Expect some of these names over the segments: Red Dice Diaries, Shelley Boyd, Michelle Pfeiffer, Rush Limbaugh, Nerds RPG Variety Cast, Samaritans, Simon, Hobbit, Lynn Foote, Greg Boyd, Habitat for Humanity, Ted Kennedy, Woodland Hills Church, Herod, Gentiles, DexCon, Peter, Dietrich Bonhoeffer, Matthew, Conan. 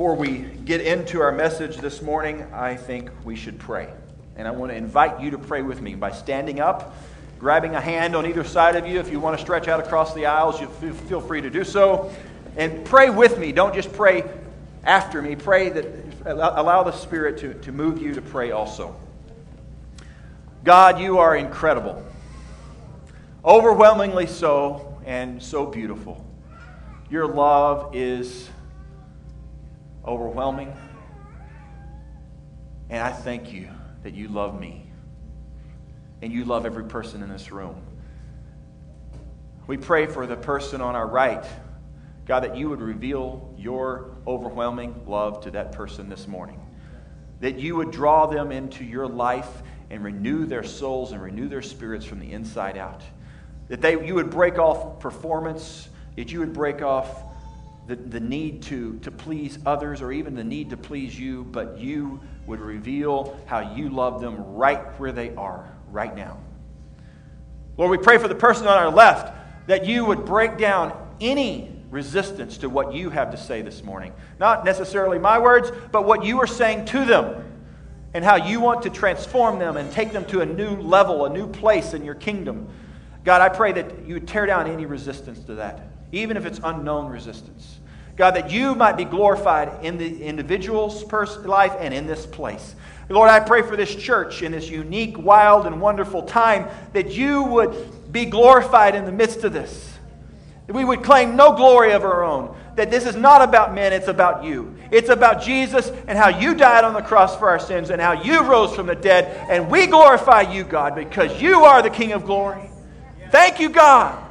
Before we get into our message this morning, I think we should pray. And I want to invite you to pray with me by standing up, grabbing a hand on either side of you. If you want to stretch out across the aisles, you feel free to do so. And pray with me. Don't just pray after me. Pray that, allow the Spirit to move you to pray also. God, you are incredible. Overwhelmingly so, and so beautiful. Your love is overwhelming. And I thank you that you love me. And you love every person in this room. We pray for the person on our right. God, that you would reveal your overwhelming love to that person this morning. That you would draw them into your life and renew their souls and renew their spirits from the inside out. That you would break off performance. That you would break off the need to please others or even the need to please you, but you would reveal how you love them right where they are, right now. Lord, we pray for the person on our left that you would break down any resistance to what you have to say this morning. Not necessarily my words, but what you are saying to them and how you want to transform them and take them to a new level, a new place in your kingdom. God, I pray that you would tear down any resistance to that, even if it's unknown resistance. God, that you might be glorified in the individual's life and in this place. Lord, I pray for this church in this unique, wild, and wonderful time that you would be glorified in the midst of this. That we would claim no glory of our own. That this is not about men, it's about you. It's about Jesus and how you died on the cross for our sins and how you rose from the dead. And we glorify you, God, because you are the King of glory. Thank you, God.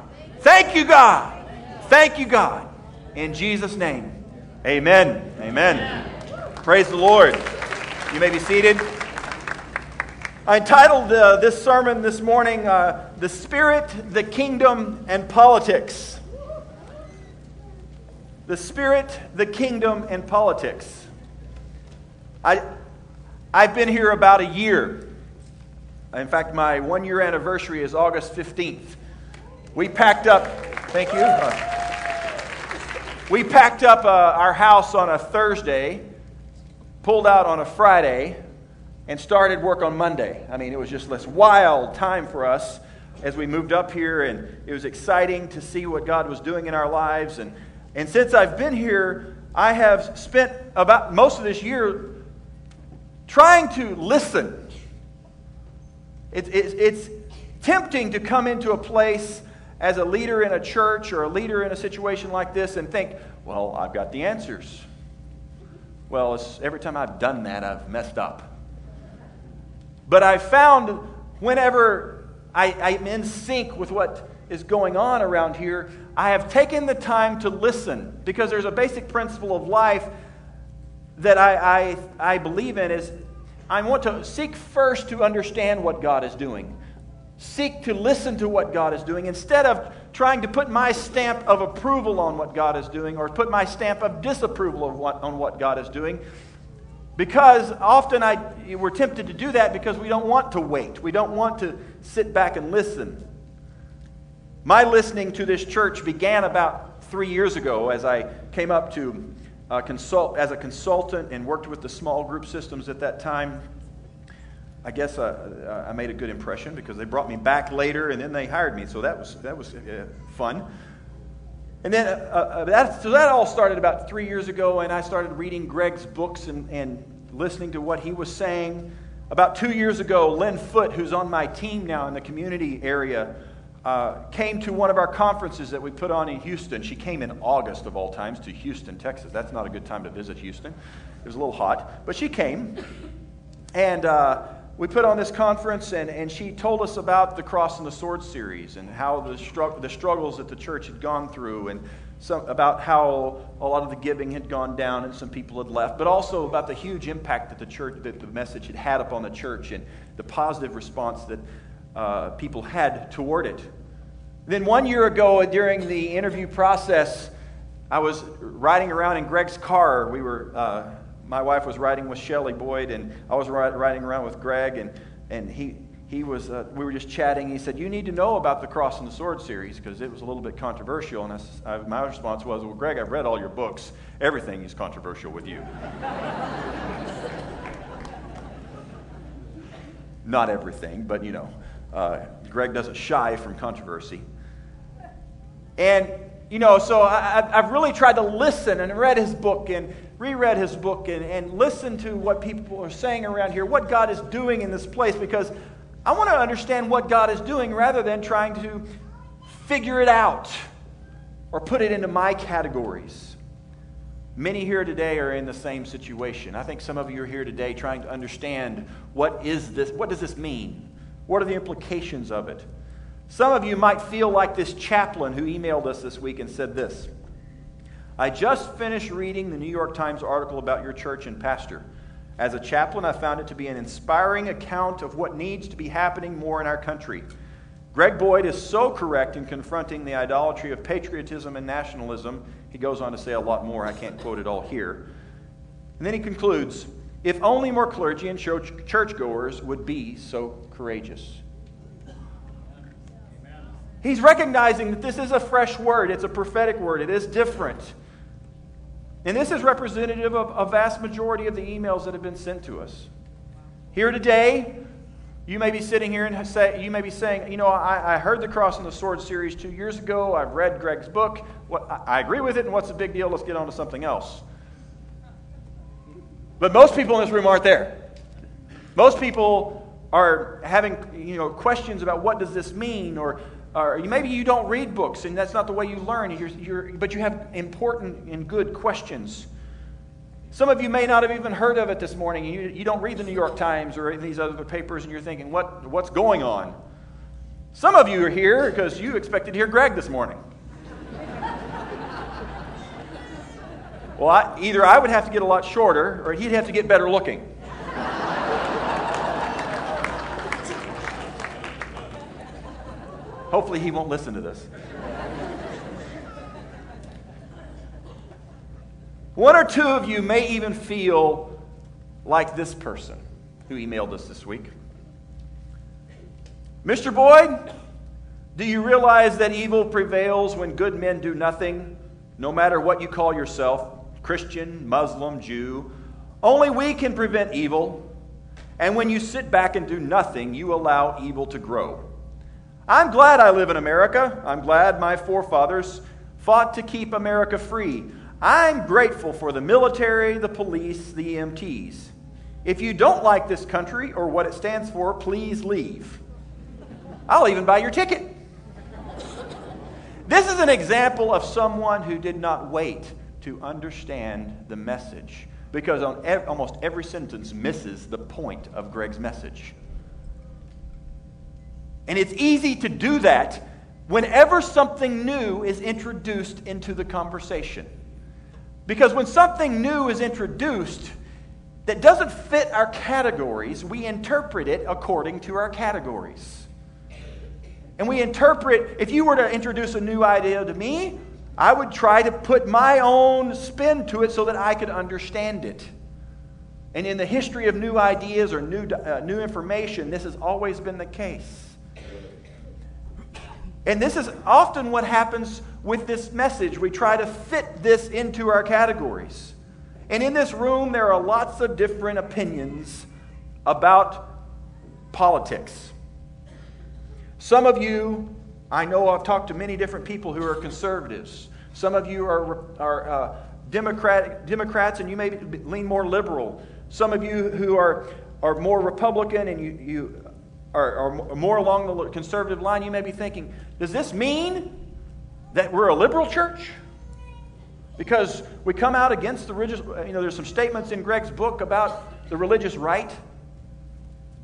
Thank you, God. Thank you, God. In Jesus' name, amen. Amen. Praise the Lord. You may be seated. I entitled this sermon this morning, The Spirit, the Kingdom, and Politics. The Spirit, the Kingdom, and Politics. I've been here about a year. In fact, my one-year anniversary is August 15th. We packed up. Thank you. We packed up our house on a Thursday, pulled out on a Friday, and started work on Monday. I mean, it was just this wild time for us as we moved up here, and it was exciting to see what God was doing in our lives. And since I've been here, I have spent about most of this year trying to listen. It's tempting to come into a place as a leader in a church or a leader in a situation like this and think, well, I've got the answers. Well, every time I've done that, I've messed up. But I've found whenever I'm in sync with what is going on around here, I have taken the time to listen, because there's a basic principle of life that I believe in is I want to seek first to understand what God is doing. Seek to listen to what God is doing instead of trying to put my stamp of approval on what God is doing or put my stamp of disapproval on what God is doing. Because often we're tempted to do that because we don't want to wait. We don't want to sit back and listen. My listening to this church began about 3 years ago as I came up to consult as a consultant and worked with the small group systems at that time. I guess I made a good impression because they brought me back later and then they hired me. So that was fun. And then that all started about 3 years ago, and I started reading Greg's books and listening to what he was saying. About 2 years ago, Lynn Foote, who's on my team now in the community area, came to one of our conferences that we put on in Houston. She came in August of all times to Houston, Texas. That's not a good time to visit Houston. It was a little hot, but she came. And we put on this conference, and she told us about the Cross and the Sword series and how the struggles that the church had gone through, and about how a lot of the giving had gone down and some people had left, but also about the huge impact that the message had upon the church and the positive response that people had toward it. Then 1 year ago, during the interview process, I was riding around in Greg's car. We were... My wife was riding with Shelley Boyd, and I was riding around with Greg, and he he was, we were just chatting. He said, you need to know about the Cross and the Sword series because it was a little bit controversial. And my response was, well, Greg, I've read all your books. Everything is controversial with you. Not everything, but you know, Greg doesn't shy from controversy. And, you know, so I've really tried to listen and read his book and reread his book and listen to what people are saying around here, what God is doing in this place, because I want to understand what God is doing rather than trying to figure it out or put it into my categories. Many here today are in the same situation. I think some of you are here today trying to understand what is this, what does this mean? What are the implications of it? Some of you might feel like this chaplain who emailed us this week and said this: I just finished reading the New York Times article about your church and pastor. As a chaplain, I found it to be an inspiring account of what needs to be happening more in our country. Greg Boyd is so correct in confronting the idolatry of patriotism and nationalism. He goes on to say a lot more. I can't quote it all here. And then he concludes, if only more clergy and churchgoers would be so courageous. He's recognizing that this is a fresh word. It's a prophetic word. It is different. And this is representative of a vast majority of the emails that have been sent to us. Here today, you may be sitting here and you may be saying, you know, I heard the Cross and the Sword series 2 years ago. I've read Greg's book. I agree with it, and what's the big deal? Let's get on to something else. But most people in this room aren't there. Most people are having, you know, questions about what does this mean, or maybe you don't read books, and that's not the way you learn, but you have important and good questions. Some of you may not have even heard of it this morning, and you don't read the New York Times or these other papers, and you're thinking, what's going on? Some of you are here because you expected to hear Greg this morning. Well, either I would have to get a lot shorter, or he'd have to get better looking. Hopefully he won't listen to this. One or two of you may even feel like this person who emailed us this week. Mr. Boyd, do you realize that evil prevails when good men do nothing, no matter what you call yourself, Christian, Muslim, Jew? Only we can prevent evil, and when you sit back and do nothing, you allow evil to grow. I'm glad I live in America. I'm glad my forefathers fought to keep America free. I'm grateful for the military, the police, the EMTs. If you don't like this country or what it stands for, please leave. I'll even buy your ticket. This is an example of someone who did not wait to understand the message, because almost every sentence misses the point of Greg's message. And it's easy to do that whenever something new is introduced into the conversation. Because when something new is introduced that doesn't fit our categories, we interpret it according to our categories. And we interpret, if you were to introduce a new idea to me, I would try to put my own spin to it so that I could understand it. And in the history of new ideas or new information, this has always been the case. And this is often what happens with this message. We try to fit this into our categories. And in this room, there are lots of different opinions about politics. Some of you, I know I've talked to many different people who are conservatives. Some of you are Democrats, and you may lean more liberal. Some of you who are more Republican, and you or more along the conservative line, you may be thinking, does this mean that we're a liberal church? Because we come out against the religious, you know, there's some statements in Greg's book about the religious right.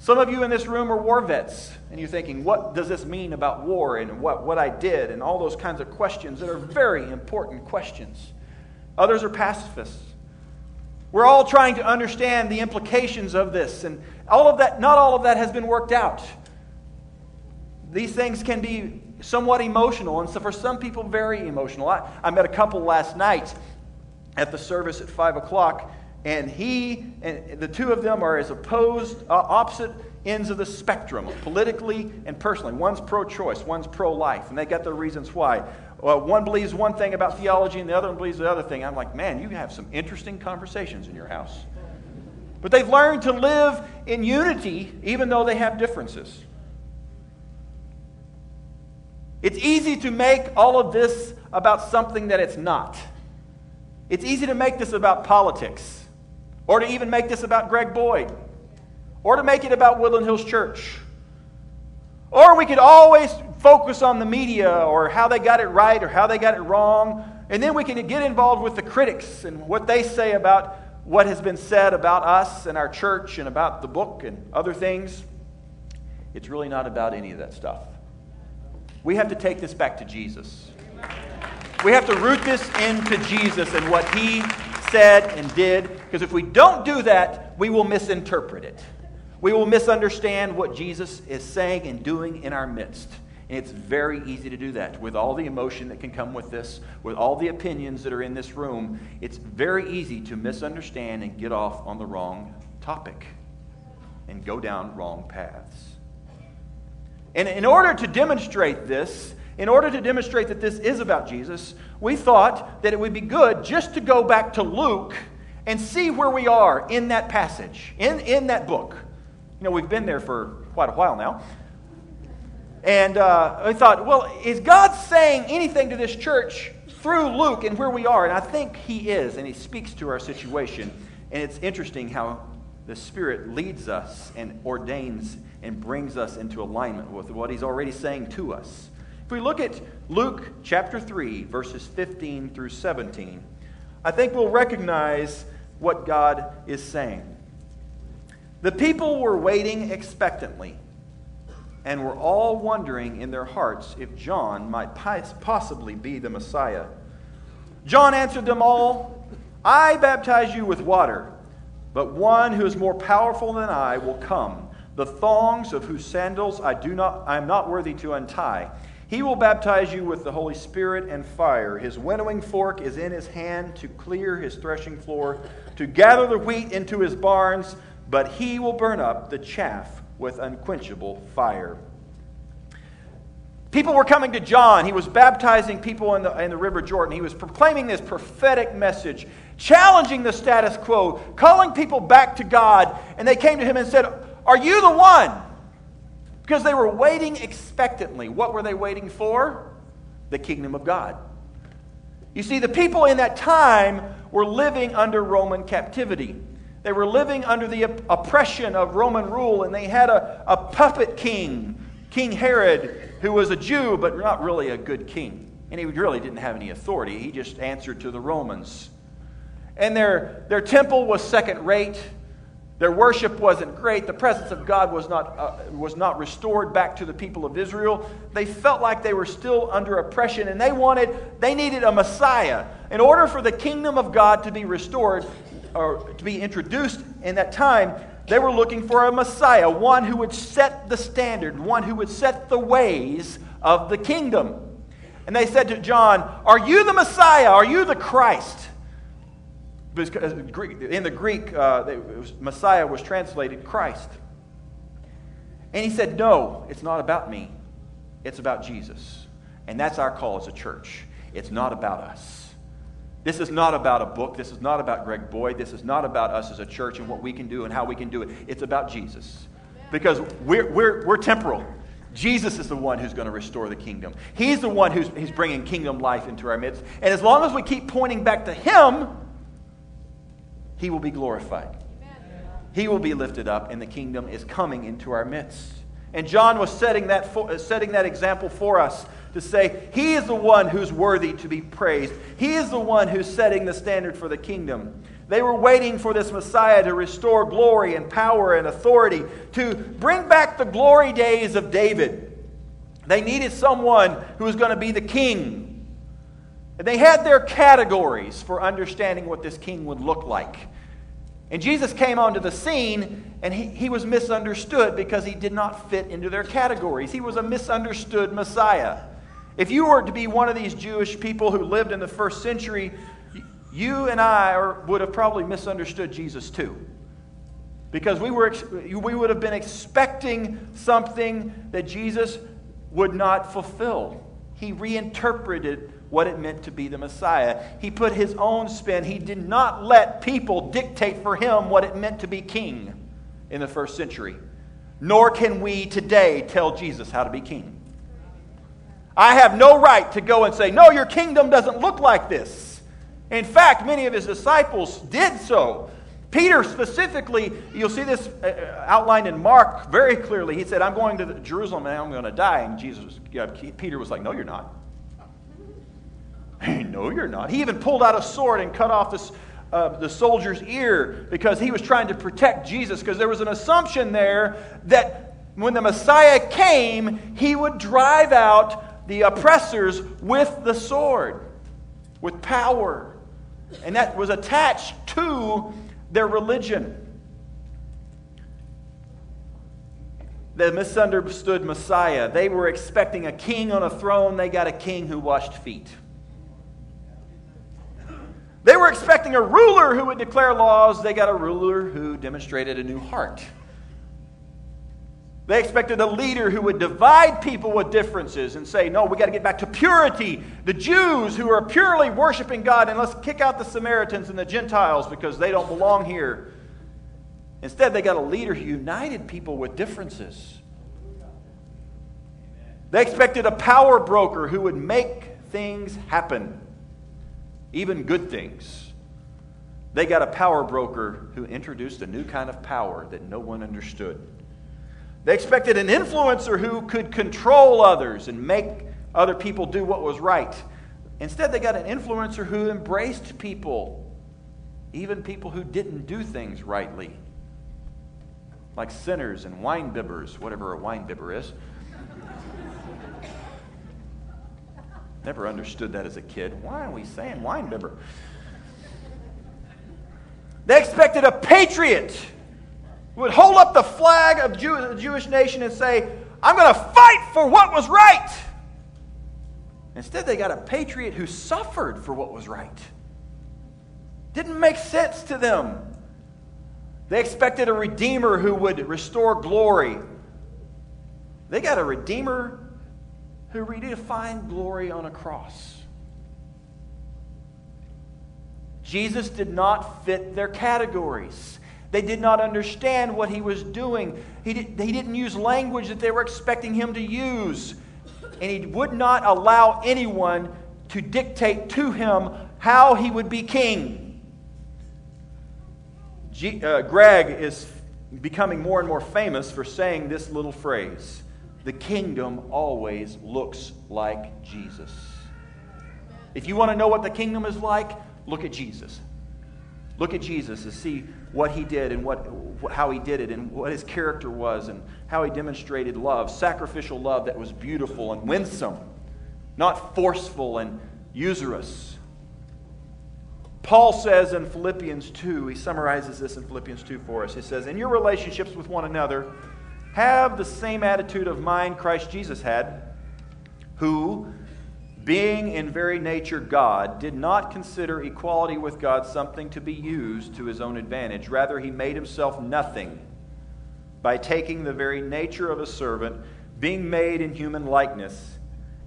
Some of you in this room are war vets, and you're thinking, what does this mean about war and what I did and all those kinds of questions that are very important questions. Others are pacifists. We're all trying to understand the implications of this, and all of that, not all of that has been worked out. These things can be somewhat emotional, and so for some people, very emotional. I met a couple last night at the service at 5 o'clock, and he, and the two of them are as opposed, opposite ends of the spectrum, politically and personally. One's pro-choice, one's pro-life, and they got their reasons why. One believes one thing about theology and the other one believes the other thing. I'm like, man, you have some interesting conversations in your house. But they've learned to live in unity even though they have differences. It's easy to make all of this about something that it's not. It's easy to make this about politics, or to even make this about Greg Boyd, or to make it about Woodland Hills Church. Or we could always focus on the media or how they got it right or how they got it wrong, and then we can get involved with the critics and what they say about what has been said about us and our church and about the book and other things. It's really not about any of that stuff. We have to take this back to Jesus. We have to root this into Jesus and what he said and did, because if we don't do that, we will misinterpret it. We will misunderstand what Jesus is saying and doing in our midst. And it's very easy to do that with all the emotion that can come with this, with all the opinions that are in this room. It's very easy to misunderstand and get off on the wrong topic and go down wrong paths. And in order to demonstrate that this is about Jesus, we thought that it would be good just to go back to Luke and see where we are in that passage, in that book. You know, we've been there for quite a while now. And I thought, well, is God saying anything to this church through Luke and where we are? And I think he is, and he speaks to our situation. And it's interesting how the Spirit leads us and ordains and brings us into alignment with what he's already saying to us. If we look at Luke chapter 3, verses 15 through 17, I think we'll recognize what God is saying. The people were waiting expectantly and were all wondering in their hearts if John might possibly be the Messiah. John answered them all, "I baptize you with water, but one who is more powerful than I will come, the thongs of whose sandals I am not worthy to untie. He will baptize you with the Holy Spirit and fire. His winnowing fork is in his hand to clear his threshing floor, to gather the wheat into his barns, but he will burn up the chaff with unquenchable fire." People were coming to John. He was baptizing people in the River Jordan. He was proclaiming this prophetic message, challenging the status quo, calling people back to God. And they came to him and said, "Are you the one?" Because they were waiting expectantly. What were they waiting for? The kingdom of God. You see, the people in that time were living under Roman captivity. They were living under the oppression of Roman rule, and they had a puppet king, King Herod, who was a Jew, but not really a good king. And he really didn't have any authority. He just answered to the Romans. And their temple was second rate. Their worship wasn't great. The presence of God was not restored back to the people of Israel. They felt like they were still under oppression, and they needed a Messiah. In order for the kingdom of God to be restored or to be introduced in that time, they were looking for a Messiah, one who would set the standard, one who would set the ways of the kingdom. And they said to John, "Are you the Messiah? Are you the Christ?" In the Greek, Messiah was translated Christ. And he said, "No, it's not about me. It's about Jesus." And that's our call as a church. It's not about us. This is not about a book. This is not about Greg Boyd. This is not about us as a church and what we can do and how we can do it. It's about Jesus. Because we're temporal. Jesus is the one who's going to restore the kingdom. He's the one who's bringing kingdom life into our midst. And as long as we keep pointing back to him, he will be glorified. Amen. He will be lifted up, and the kingdom is coming into our midst. And John was setting that example for us to say, he is the one who's worthy to be praised. He is the one who's setting the standard for the kingdom. They were waiting for this Messiah to restore glory and power and authority, to bring back the glory days of David. They needed someone who was going to be the king. And they had their categories for understanding what this king would look like. And Jesus came onto the scene, and he was misunderstood because he did not fit into their categories. He was a misunderstood Messiah. If you were to be one of these Jewish people who lived in the first century, you and I would have probably misunderstood Jesus too. Because we would have been expecting something that Jesus would not fulfill. He reinterpreted what it meant to be the Messiah. He put his own spin. He did not let people dictate for him what it meant to be king in the first century. Nor can we today tell Jesus how to be king. I have no right to go and say, no, your kingdom doesn't look like this. In fact, many of his disciples did so. Peter specifically, you'll see this outlined in Mark very clearly. He said, I'm going to Jerusalem and I'm going to die. And Peter was like, no, you're not. No, you're not. He even pulled out a sword and cut off the soldier's ear because he was trying to protect Jesus, because there was an assumption there that when the Messiah came, he would drive out the oppressors with the sword, with power. And that was attached to their religion. The misunderstood Messiah. They were expecting a king on a throne. They got a king who washed feet. They were expecting a ruler who would declare laws. They got a ruler who demonstrated a new heart. They expected a leader who would divide people with differences and say, no, we got to get back to purity. The Jews who are purely worshiping God, and let's kick out the Samaritans and the Gentiles because they don't belong here. Instead, they got a leader who united people with differences. They expected a power broker who would make things happen, even good things. They got a power broker who introduced a new kind of power that no one understood. They expected an influencer who could control others and make other people do what was right. Instead, they got an influencer who embraced people, even people who didn't do things rightly, like sinners and wine bibbers, whatever a wine bibber is. Never understood that as a kid. Why are we saying wine bibber? They expected a patriot would hold up the flag of the Jewish nation and say, I'm going to fight for what was right. Instead, they got a patriot who suffered for what was right. Didn't make sense to them. They expected a redeemer who would restore glory. They got a redeemer who redefined glory on a cross. Jesus did not fit their categories. They did not understand what he was doing. He didn't use language that they were expecting him to use. And he would not allow anyone to dictate to him how he would be king. Greg is becoming more and more famous for saying this little phrase: the kingdom always looks like Jesus. If you want to know what the kingdom is like, look at Jesus. Look at Jesus to see what he did and how he did it and what his character was and how he demonstrated love, sacrificial love that was beautiful and winsome, not forceful and usurious. Paul says in Philippians 2, he summarizes this in Philippians 2 for us. He says, in your relationships with one another, have the same attitude of mind Christ Jesus had, who, being in very nature God, did not consider equality with God something to be used to his own advantage. Rather, he made himself nothing by taking the very nature of a servant, being made in human likeness,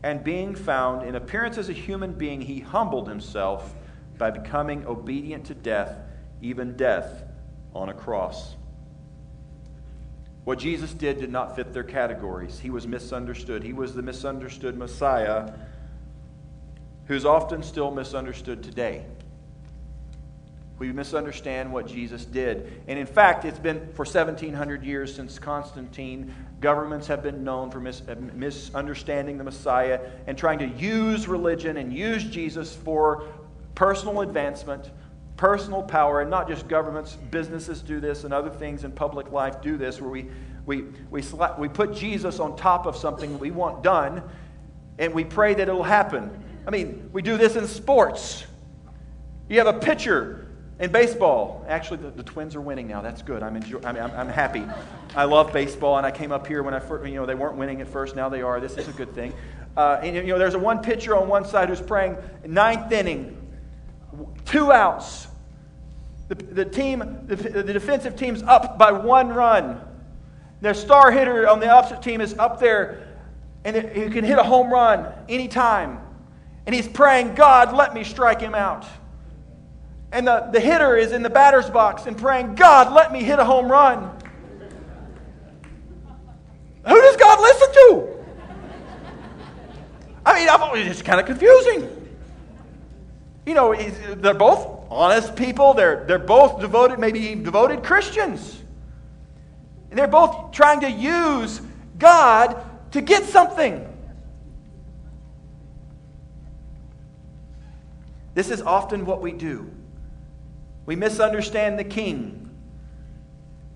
and being found in appearance as a human being, he humbled himself by becoming obedient to death, even death on a cross. What Jesus did not fit their categories. He was misunderstood. He was the misunderstood Messiah, who's often still misunderstood today. We misunderstand what Jesus did. And in fact, it's been for 1,700 years since Constantine, governments have been known for misunderstanding the Messiah and trying to use religion and use Jesus for personal advancement, personal power, and not just governments. Businesses do this and other things in public life do this, where we put Jesus on top of something that we want done, and we pray that it'll happen. I mean, we do this in sports. You have a pitcher in baseball. Actually, the Twins are winning now. That's good. I'm happy. I love baseball, and I came up here when I first, they weren't winning at first. Now they are. This is a good thing. And there's one pitcher on one side who's praying ninth inning, 2 outs. The defensive team's up by 1 run. Their star hitter on the opposite team is up there, and he can hit a home run anytime. And he's praying, God, let me strike him out. And the hitter is in the batter's box and praying, God, let me hit a home run. Who does God listen to? I mean, it's kind of confusing. You know, they're both honest people. They're both devoted, maybe devoted Christians. And they're both trying to use God to get something. This is often what we do. We misunderstand the king.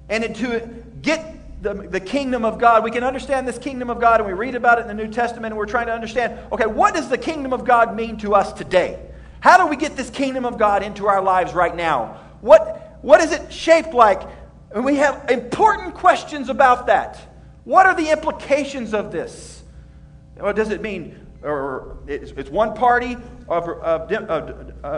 And to get the kingdom of God, we can understand this kingdom of God, and we read about it in the New Testament, and we're trying to understand, okay, what does the kingdom of God mean to us today? How do we get this kingdom of God into our lives right now? What is it shaped like? And we have important questions about that. What are the implications of this? What does it mean? Or it's one party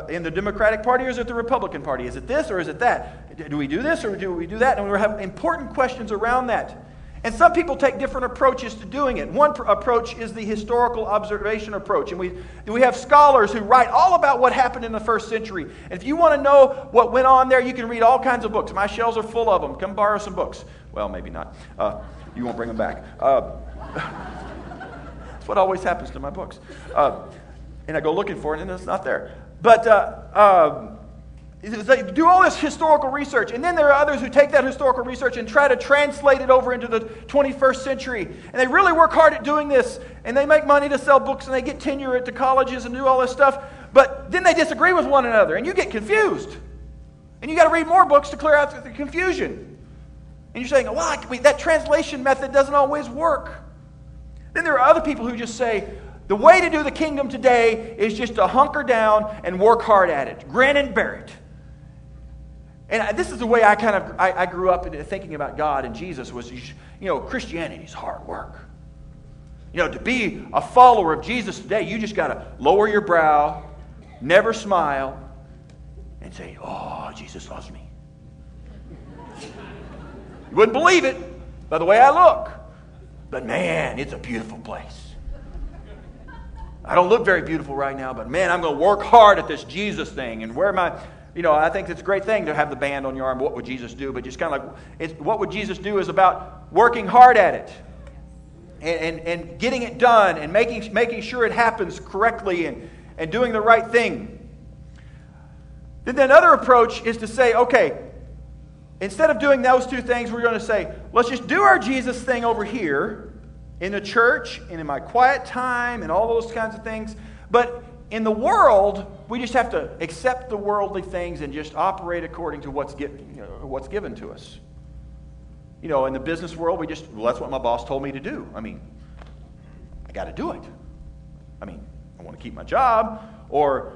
in the Democratic Party, or is it the Republican Party? Is it this or is it that? Do we do this or do we do that? And we have important questions around that. And some people take different approaches to doing it. One approach is the historical observation approach. And we have scholars who write all about what happened in the first century. And if you want to know what went on there, you can read all kinds of books. My shelves are full of them. Come borrow some books. Well, maybe not. You won't bring them back. That's what always happens to my books. And I go looking for it, and it's not there. But they do all this historical research, and then there are others who take that historical research and try to translate it over into the 21st century. And they really work hard at doing this, and they make money to sell books, and they get tenure at the colleges and do all this stuff. But then they disagree with one another, and you get confused. And you got to read more books to clear out the confusion. And you're saying, well, that translation method doesn't always work. Then there are other people who just say, the way to do the kingdom today is just to hunker down and work hard at it. Grin and bear it. And this is the way I kind of, I grew up thinking about God and Jesus was, Christianity is hard work. To be a follower of Jesus today, you just got to lower your brow, never smile, and say, oh, Jesus loves me. You wouldn't believe it by the way I look. But man, it's a beautiful place. I don't look very beautiful right now, but man, I'm going to work hard at this Jesus thing and wear my, I think it's a great thing to have the band on your arm, what would Jesus do? But just kind of like, what would Jesus do is about working hard at it and getting it done and making sure it happens correctly and doing the right thing. Then another approach is to say, okay, instead of doing those 2 things, we're going to say, let's just do our Jesus thing over here in the church and in my quiet time and all those kinds of things. But in the world, we just have to accept the worldly things and just operate according to what's given to us. In the business world, that's what my boss told me to do. I mean, I got to do it. I mean, I want to keep my job or,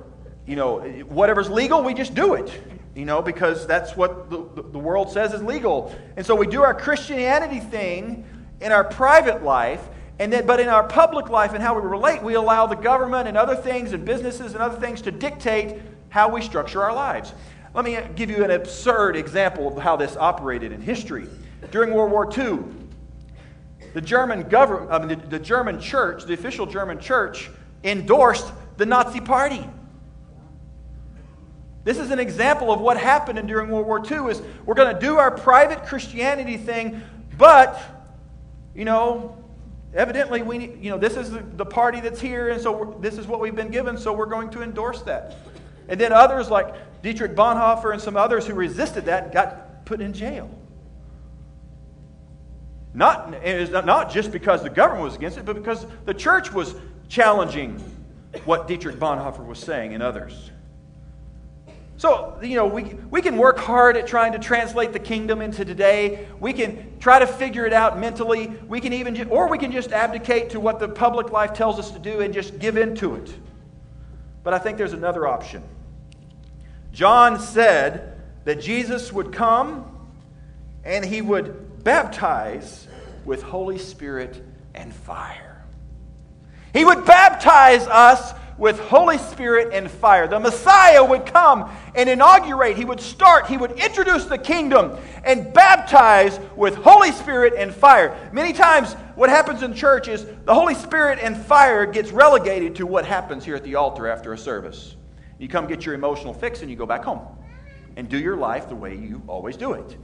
whatever's legal, we just do it. Because that's what the world says is legal. And so we do our Christianity thing in our private life, but in our public life and how we relate, we allow the government and other things and businesses and other things to dictate how we structure our lives. Let me give you an absurd example of how this operated in history. During World War II, the German church, the official German church, endorsed the Nazi Party. This is an example of what happened during World War II is we're going to do our private Christianity thing, but, evidently, we need, this is the party that's here, and so this is what we've been given, so we're going to endorse that. And then others like Dietrich Bonhoeffer and some others who resisted that got put in jail. Not just because the government was against it, but because the church was challenging what Dietrich Bonhoeffer was saying and others. So, we can work hard at trying to translate the kingdom into today. We can try to figure it out mentally. We can or we can just abdicate to what the public life tells us to do and just give in to it. But I think there's another option. John said that Jesus would come and he would baptize with Holy Spirit and fire. He would baptize us with Holy Spirit and fire. The Messiah would come and inaugurate. He would start. He would introduce the kingdom and baptize with Holy Spirit and fire. Many times what happens in church is the Holy Spirit and fire gets relegated to what happens here at the altar after a service. You come get your emotional fix and you go back home and do your life the way you always do it.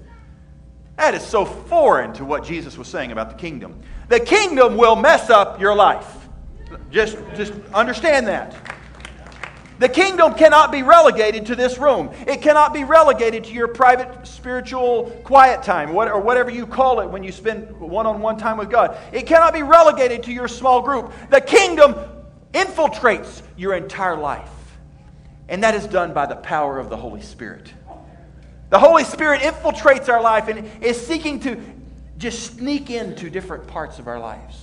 That is so foreign to what Jesus was saying about the kingdom. The kingdom will mess up your life. Just understand that. The kingdom cannot be relegated to this room. It cannot be relegated to your private spiritual quiet time, or whatever you call it when you spend one-on-one time with God. It cannot be relegated to your small group. The kingdom infiltrates your entire life. And that is done by the power of the Holy Spirit. The Holy Spirit infiltrates our life and is seeking to just sneak into different parts of our lives.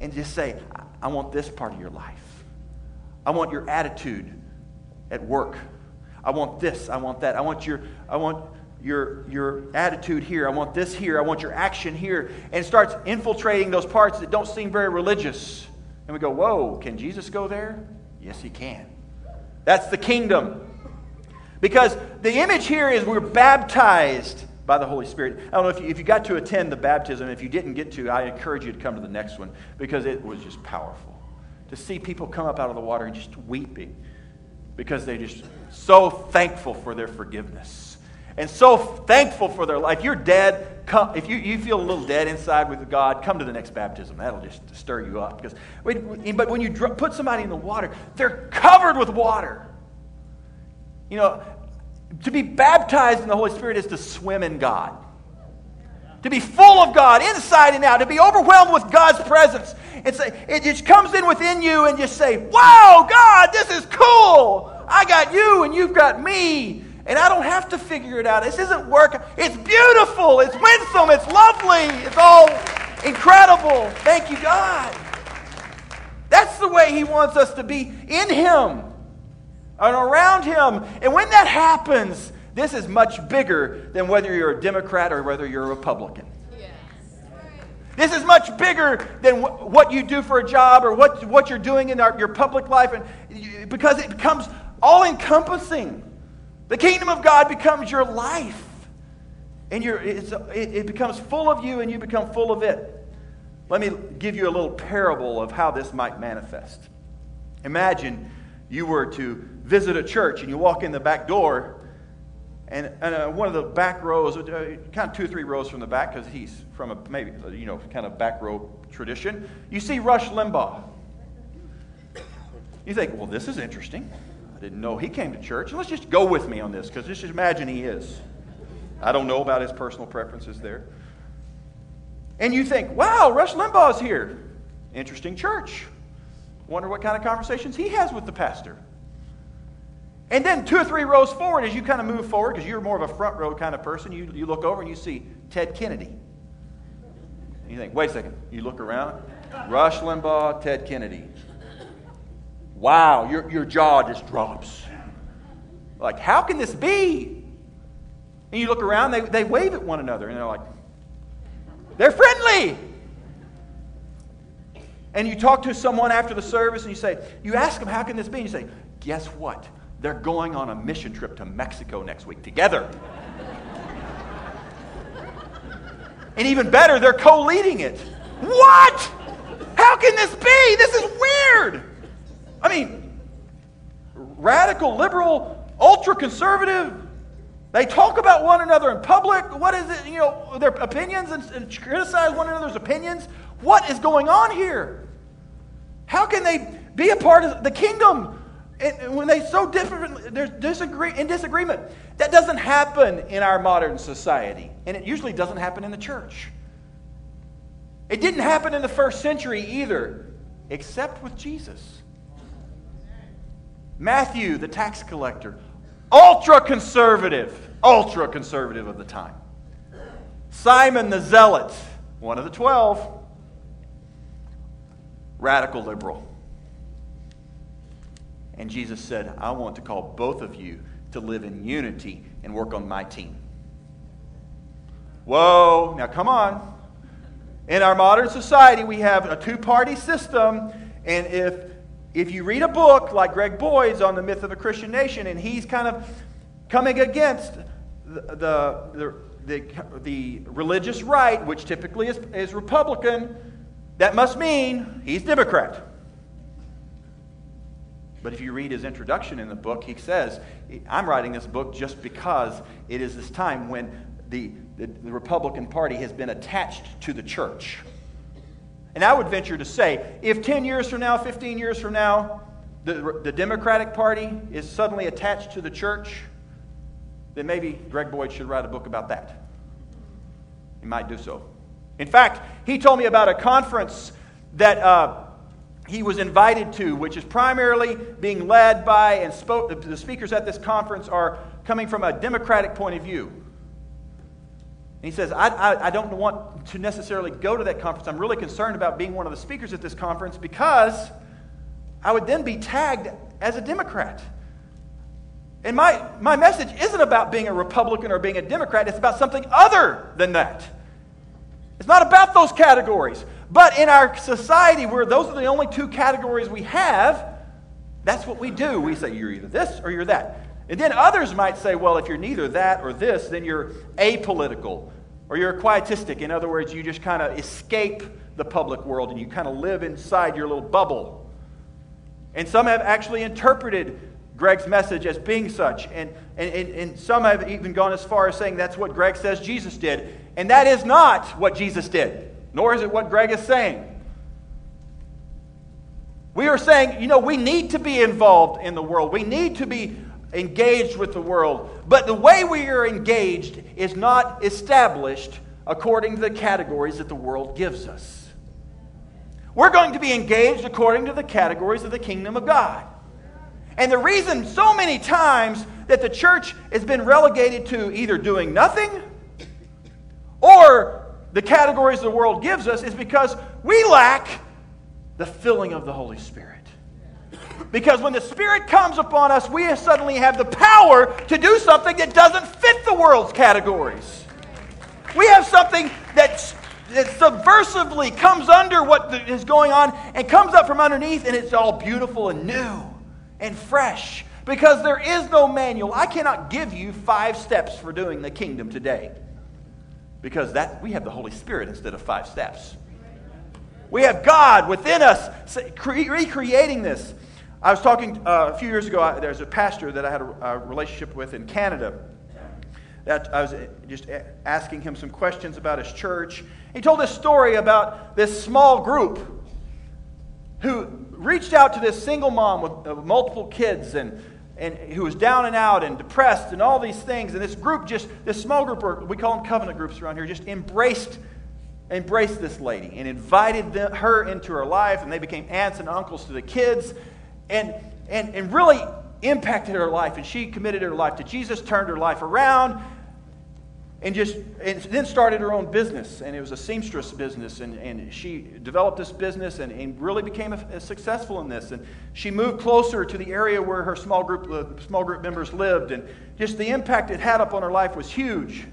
And just say, I want this part of your life. I want your attitude at work. I want this. I want that. I want your attitude here. I want this here. I want your action here. And it starts infiltrating those parts that don't seem very religious. And we go, whoa, can Jesus go there? Yes, he can. That's the kingdom. Because the image here is we're baptized by the Holy Spirit. I don't know if you got to attend the baptism. If you didn't get to, I encourage you to come to the next one, because it was just powerful to see people come up out of the water and just weeping because they're just so thankful for their forgiveness and so thankful for their life. You're dead. Come, if you feel a little dead inside with God, come to the next baptism. That'll just stir you up. But when you put somebody in the water, they're covered with water. You know, to be baptized in the Holy Spirit is to swim in God. To be full of God, inside and out. To be overwhelmed with God's presence. It just comes in within you and just say, wow, God, this is cool. I got you and you've got me. And I don't have to figure it out. This isn't work. It's beautiful. It's winsome. It's lovely. It's all incredible. Thank you, God. That's the way He wants us to be, in Him and around Him. And when that happens, this is much bigger than whether you're a Democrat or whether you're a Republican. Yes. This is much bigger than what you do for a job or what you're doing in your public life, because it becomes all-encompassing. The kingdom of God becomes your life, and it becomes full of you, and you become full of it. Let me give you a little parable of how this might manifest. Imagine you were to visit a church and you walk in the back door, and one of the back rows, kind of 2 or 3 rows from the back, because he's from a back row tradition, you see Rush Limbaugh. You think, well, this is interesting. I didn't know he came to church. Let's just go with me on this, because just imagine he is. I don't know about his personal preferences there. And you think, wow, Rush Limbaugh's here. Interesting church. Wonder what kind of conversations he has with the pastor. And then 2 or 3 rows forward, as you kind of move forward, because you're more of a front row kind of person, you look over and you see Ted Kennedy. And you think, wait a second. You look around, Rush Limbaugh, Ted Kennedy. Wow, your jaw just drops. Like, how can this be? And you look around, they wave at one another, and they're like, they're friendly. And you talk to someone after the service and you ask them, how can this be? And you say, guess what? They're going on a mission trip to Mexico next week together. And even better, they're co-leading it. What? How can this be? This is weird. I mean, radical, liberal, ultra-conservative. They talk about one another in public. What is it? You know, their opinions and criticize one another's opinions. What is going on here? How can they be a part of the kingdom when they're so different? They're in disagreement. That doesn't happen in our modern society, and it usually doesn't happen in the church. It didn't happen in the first century either, except with Jesus. Matthew, the tax collector, ultra-conservative of the time. Simon the Zealot, one of the 12. Radical liberal. And Jesus said, I want to call both of you to live in unity and work on my team. Whoa, now come on. In our modern society, we have a two-party system, and if If you read a book like Greg Boyd's on the myth of a Christian nation, and he's kind of coming against the religious right, which typically is Republican, that must mean he's Democrat. But if you read his introduction in the book, he says, I'm writing this book just because it is this time when the Republican Party has been attached to the church. And I would venture to say, if 10 years from now, 15 years from now, the Democratic Party is suddenly attached to the church, then maybe Greg Boyd should write a book about that. He might do so. In fact, he told me about a conference that he was invited to, which is primarily being led by, and the speakers at this conference are coming from a Democratic point of view. And he says, I don't want to necessarily go to that conference. I'm really concerned about being one of the speakers at this conference because I would then be tagged as a Democrat. And my message isn't about being a Republican or being a Democrat. It's about something other than that. It's not about those categories. But in our society, where those are the only two categories we have, that's what we do. We say, you're either this or you're that. And then others might say, well, if you're neither that or this, then you're apolitical or you're quietistic. In other words, you just kind of escape the public world and you kind of live inside your little bubble. And some have actually interpreted Greg's message as being such. And some have even gone as far as saying that's what Greg says Jesus did. And that is not what Jesus did, nor is it what Greg is saying. We are saying, we need to be involved in the world. We need to be engaged with the world. But the way we are engaged is not established according to the categories that the world gives us. We're going to be engaged according to the categories of the kingdom of God. And the reason so many times that the church has been relegated to either doing nothing or the categories the world gives us is because we lack the filling of the Holy Spirit. Because when the Spirit comes upon us, we suddenly have the power to do something that doesn't fit the world's categories. We have something that subversively comes under what is going on and comes up from underneath, and it's all beautiful and new and fresh, because there is no manual. I cannot give you 5 steps for doing the kingdom today, because that we have the Holy Spirit instead of 5 steps. We have God within us recreating this. I was talking a few years ago, there's a pastor that I had a relationship with in Canada. That I was just asking him some questions about his church. He told this story about this small group who reached out to this single mom with multiple kids and who was down and out and depressed and all these things. And this group this small group, or we call them covenant groups around here, just embraced this lady and invited her into her life. And they became aunts and uncles to the kids and really impacted her life. And she committed her life to Jesus, turned her life around, and then started her own business, and it was a seamstress business, and she developed this business and really became successful in this. And she moved closer to the area where her small group members lived, and just the impact it had upon her life was huge.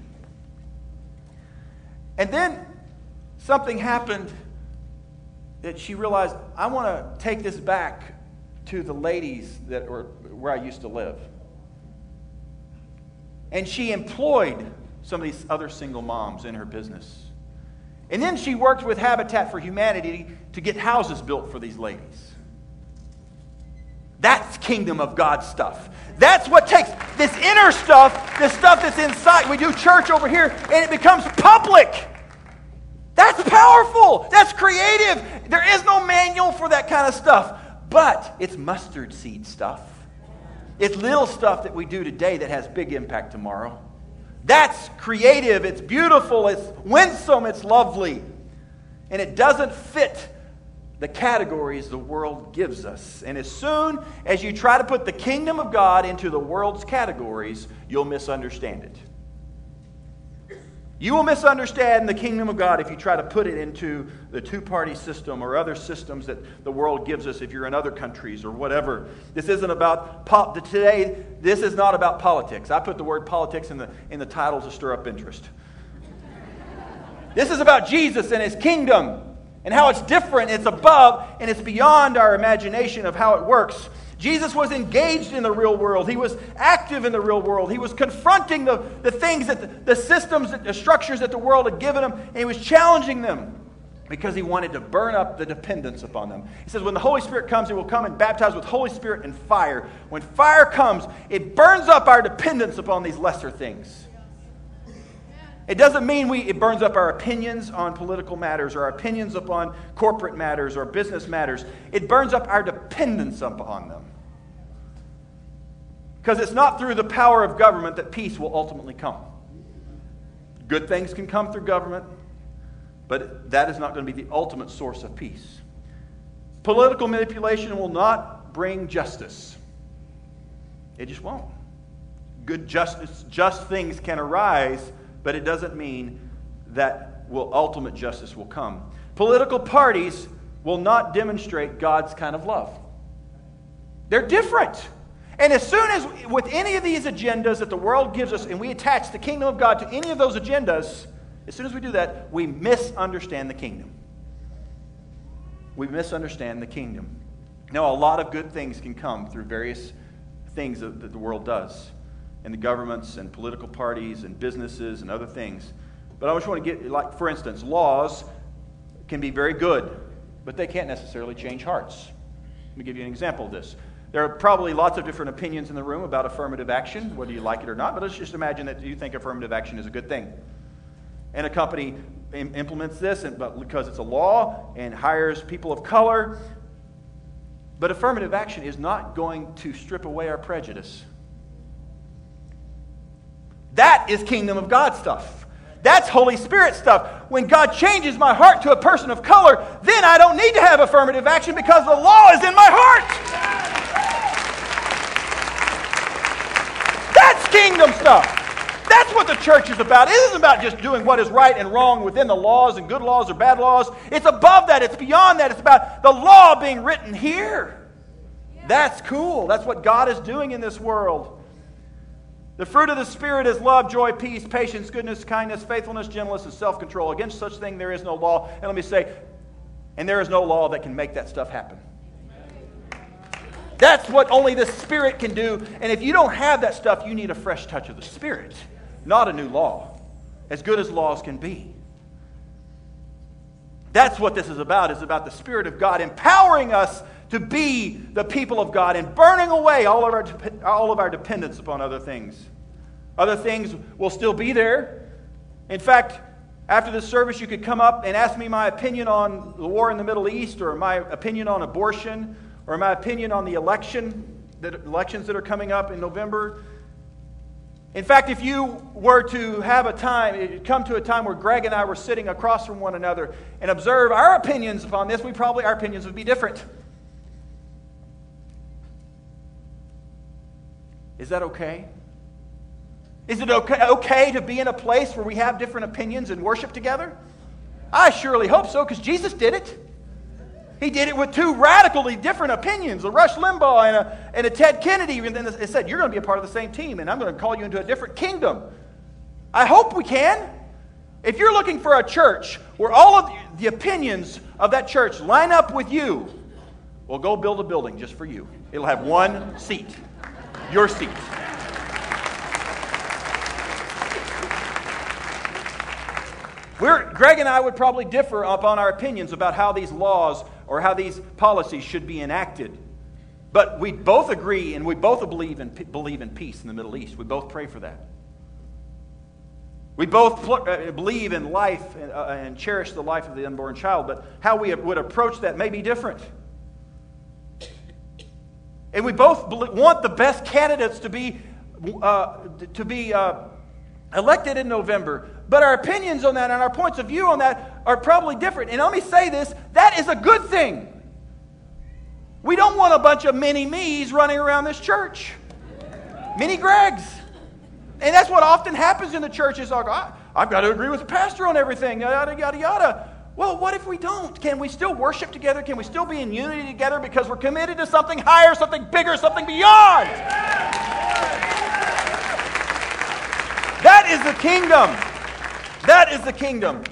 And then something happened that she realized, I want to take this back to the ladies that were where I used to live. And she employed some of these other single moms in her business. And then she worked with Habitat for Humanity to get houses built for these ladies. That's kingdom of God stuff. That's what takes this inner stuff, this stuff that's inside. We do church over here, and it becomes public. That's powerful. That's creative. There is no manual for that kind of stuff. But it's mustard seed stuff. It's little stuff that we do today that has big impact tomorrow. That's creative, it's beautiful, it's winsome, it's lovely. And it doesn't fit the categories the world gives us. And as soon as you try to put the kingdom of God into the world's categories, you'll misunderstand it. You will misunderstand the kingdom of God if you try to put it into the two-party system or other systems that the world gives us if you're in other countries or whatever. This isn't about today. This is not about politics. I put the word politics in the title to stir up interest. This is about Jesus and his kingdom and how it's different, it's above, and it's beyond our imagination of how it works. Jesus was engaged in the real world. He was active in the real world. He was confronting the things, that the systems, the structures that the world had given him, and he was challenging them because he wanted to burn up the dependence upon them. He says when the Holy Spirit comes, he will come and baptize with Holy Spirit and fire. When fire comes, it burns up our dependence upon these lesser things. It doesn't mean it burns up our opinions on political matters or our opinions upon corporate matters or business matters. It burns up our dependence upon them. Because it's not through the power of government that peace will ultimately come. Good things can come through government, but that is not going to be the ultimate source of peace. Political manipulation will not bring justice. It just won't. Good justice, just things can arise, but it doesn't mean that ultimate justice will come. Political parties will not demonstrate God's kind of love. They're different. And as soon as, with any of these agendas that the world gives us, and we attach the kingdom of God to any of those agendas, as soon as we do that, we misunderstand the kingdom. We misunderstand the kingdom. Now, a lot of good things can come through various things that the world does, and the governments and political parties and businesses and other things. But I just want to get, like, for instance, laws can be very good, but they can't necessarily change hearts. Let me give you an example of this. There are probably lots of different opinions in the room about affirmative action, whether you like it or not, but let's just imagine that you think affirmative action is a good thing. And a company implements this, but because it's a law, and hires people of color. But affirmative action is not going to strip away our prejudice. That is kingdom of God stuff. That's Holy Spirit stuff. When God changes my heart to a person of color, then I don't need to have affirmative action because the law is in my heart. Kingdom stuff. That's what the church is about. It isn't about just doing what is right and wrong within the laws and good laws or bad laws. It's above that. It's beyond that. It's about the law being written here. Yeah. That's cool. That's what God is doing in this world. The fruit of the Spirit is love, joy, peace, patience, goodness, kindness, faithfulness, gentleness, and self-control. Against such thing there is no law. And let me say, and there is no law that can make that stuff happen. That's what only the Spirit can do. And if you don't have that stuff, you need a fresh touch of the Spirit, not a new law, as good as laws can be. That's what this is about. It's about the Spirit of God empowering us to be the people of God and burning away all of our dependence upon other things. Other things will still be there. In fact, after this service, you could come up and ask me my opinion on the war in the Middle East or my opinion on abortion, or my opinion on the elections that are coming up in November. In fact, if you were to come to a time where Greg and I were sitting across from one another and observe our opinions upon this, our opinions would be different. Is that okay? Is it okay to be in a place where we have different opinions and worship together? I surely hope so, because Jesus did it. He did it with two radically different opinions, a Rush Limbaugh and a Ted Kennedy. And then it said, you're going to be a part of the same team, and I'm going to call you into a different kingdom. I hope we can. If you're looking for a church where all of the opinions of that church line up with you, well, go build a building just for you. It'll have one seat, your seat. Greg and I would probably differ upon our opinions about how these laws or how these policies should be enacted. But we both agree and we both believe in peace in the Middle East. We both pray for that. We both believe in life and cherish the life of the unborn child, but how we would approach that may be different. And we both want the best candidates to be elected in November, but our opinions on that and our points of view on that are probably different. And let me say this, that is a good thing. We don't want a bunch of mini-me's running around this church. Mini-Gregs. And that's what often happens in the church is like, I've got to agree with the pastor on everything, yada, yada, yada. Well, what if we don't? Can we still worship together? Can we still be in unity together because we're committed to something higher, something bigger, something beyond? That is the kingdom. That is the kingdom.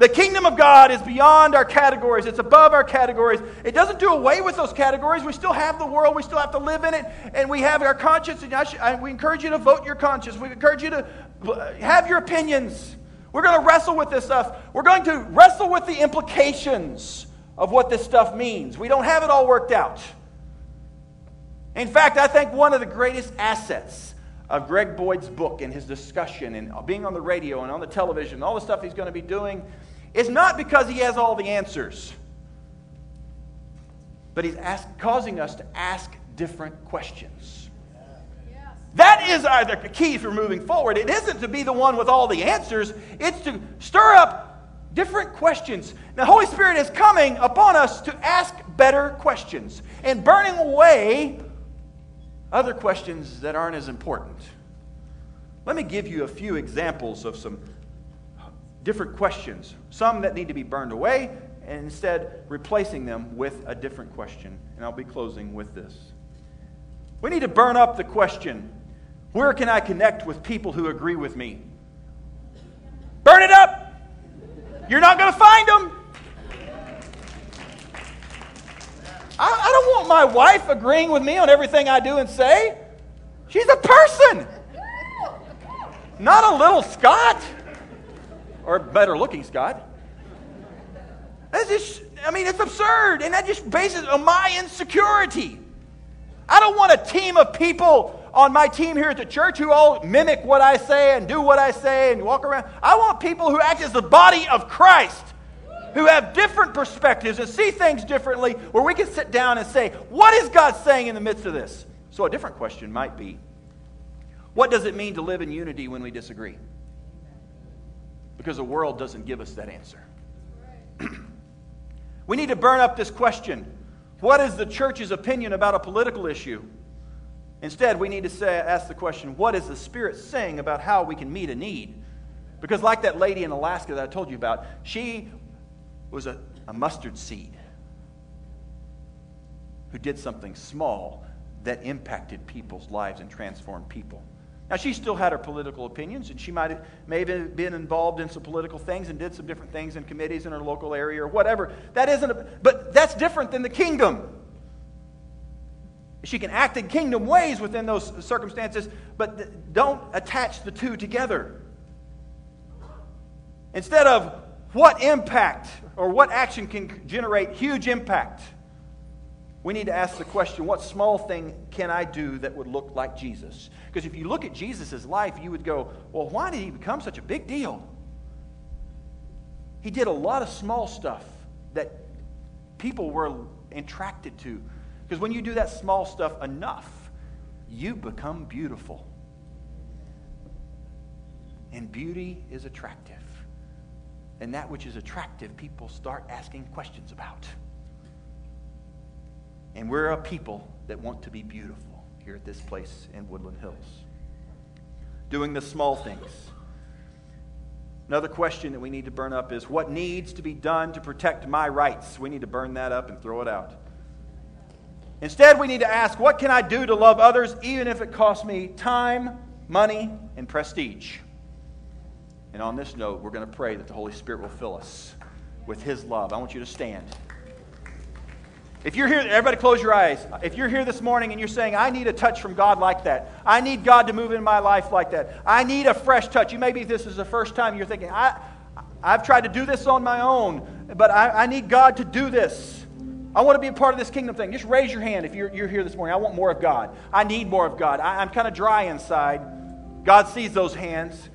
The kingdom of God is beyond our categories. It's above our categories. It doesn't do away with those categories. We still have the world. We still have to live in it. And we have our conscience. And we encourage you to vote your conscience. We encourage you to have your opinions. We're going to wrestle with this stuff. We're going to wrestle with the implications of what this stuff means. We don't have it all worked out. In fact, I think one of the greatest assets of Greg Boyd's book and his discussion and being on the radio and on the television, all the stuff he's going to be doing, is not because he has all the answers, but he's causing us to ask different questions. Yes. That is the key for moving forward. It isn't to be the one with all the answers. It's to stir up different questions. Now, the Holy Spirit is coming upon us to ask better questions and burning away other questions that aren't as important. Let me give you a few examples of some different questions, some that need to be burned away, and instead replacing them with a different question. And I'll be closing with this. We need to burn up the question, where can I connect with people who agree with me? Burn it up! You're not going to find them! I don't want my wife agreeing with me on everything I do and say. She's a person. Not a little Scott. Or better looking Scott. That's just, it's absurd. And that just bases on my insecurity. I don't want a team of people on my team here at the church who all mimic what I say and do what I say and walk around. I want people who act as the body of Christ, who have different perspectives and see things differently, where we can sit down and say, what is God saying in the midst of this? So a different question might be, what does it mean to live in unity when we disagree? Because the world doesn't give us that answer. We need to burn up this question, what is the church's opinion about a political issue? Instead, we need to ask the question, what is the Spirit saying about how we can meet a need? Because like that lady in Alaska that I told you about, she was a mustard seed who did something small that impacted people's lives and transformed people. Now, she still had her political opinions, and she may have been involved in some political things and did some different things in committees in her local area or whatever. But that's different than the kingdom. She can act in kingdom ways within those circumstances, but don't attach the two together. Instead of, what impact or what action can generate huge impact? We need to ask the question, what small thing can I do that would look like Jesus? Because if you look at Jesus' life, you would go, well, why did he become such a big deal? He did a lot of small stuff that people were attracted to. Because when you do that small stuff enough, you become beautiful. And beauty is attractive. And that which is attractive, people start asking questions about. And we're a people that want to be beautiful here at this place in Woodland Hills. Doing the small things. Another question that we need to burn up is, what needs to be done to protect my rights? We need to burn that up and throw it out. Instead, we need to ask, what can I do to love others, even if it costs me time, money, and prestige? And on this note, we're going to pray that the Holy Spirit will fill us with His love. I want you to stand. If you're here, everybody close your eyes. If you're here this morning and you're saying, I need a touch from God like that. I need God to move in my life like that. I need a fresh touch. You maybe this is the first time you're thinking, I've tried to do this on my own, but I need God to do this. I want to be a part of this kingdom thing. Just raise your hand if you're here this morning. I want more of God. I need more of God. I'm kind of dry inside. God sees those hands.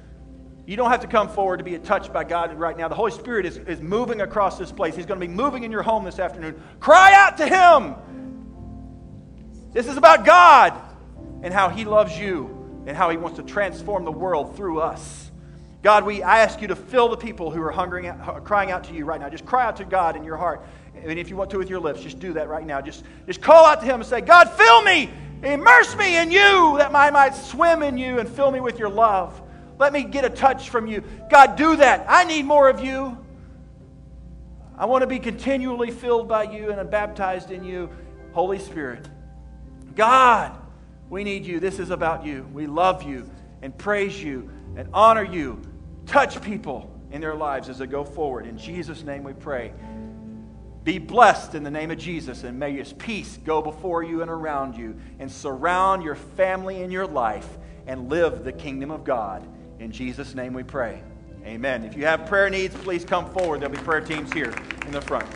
You don't have to come forward to be touched by God right now. The Holy Spirit is moving across this place. He's going to be moving in your home this afternoon. Cry out to Him. This is about God and how He loves you and how He wants to transform the world through us. God, I ask you to fill the people who are hungering, crying out to you right now. Just cry out to God in your heart. And if you want to with your lips, just do that right now. Just call out to Him and say, God, fill me. Immerse me in you that I might swim in you and fill me with your love. Let me get a touch from you. God, do that. I need more of you. I want to be continually filled by you and baptized in you, Holy Spirit. God, we need you. This is about you. We love you and praise you and honor you. Touch people. in their lives as they go forward. In Jesus' name we pray. Be blessed in the name of Jesus, and may His peace go before you and around you, and surround your family and your life, and live the kingdom of God. In Jesus' name we pray. Amen. If you have prayer needs, please come forward. There'll be prayer teams here in the front.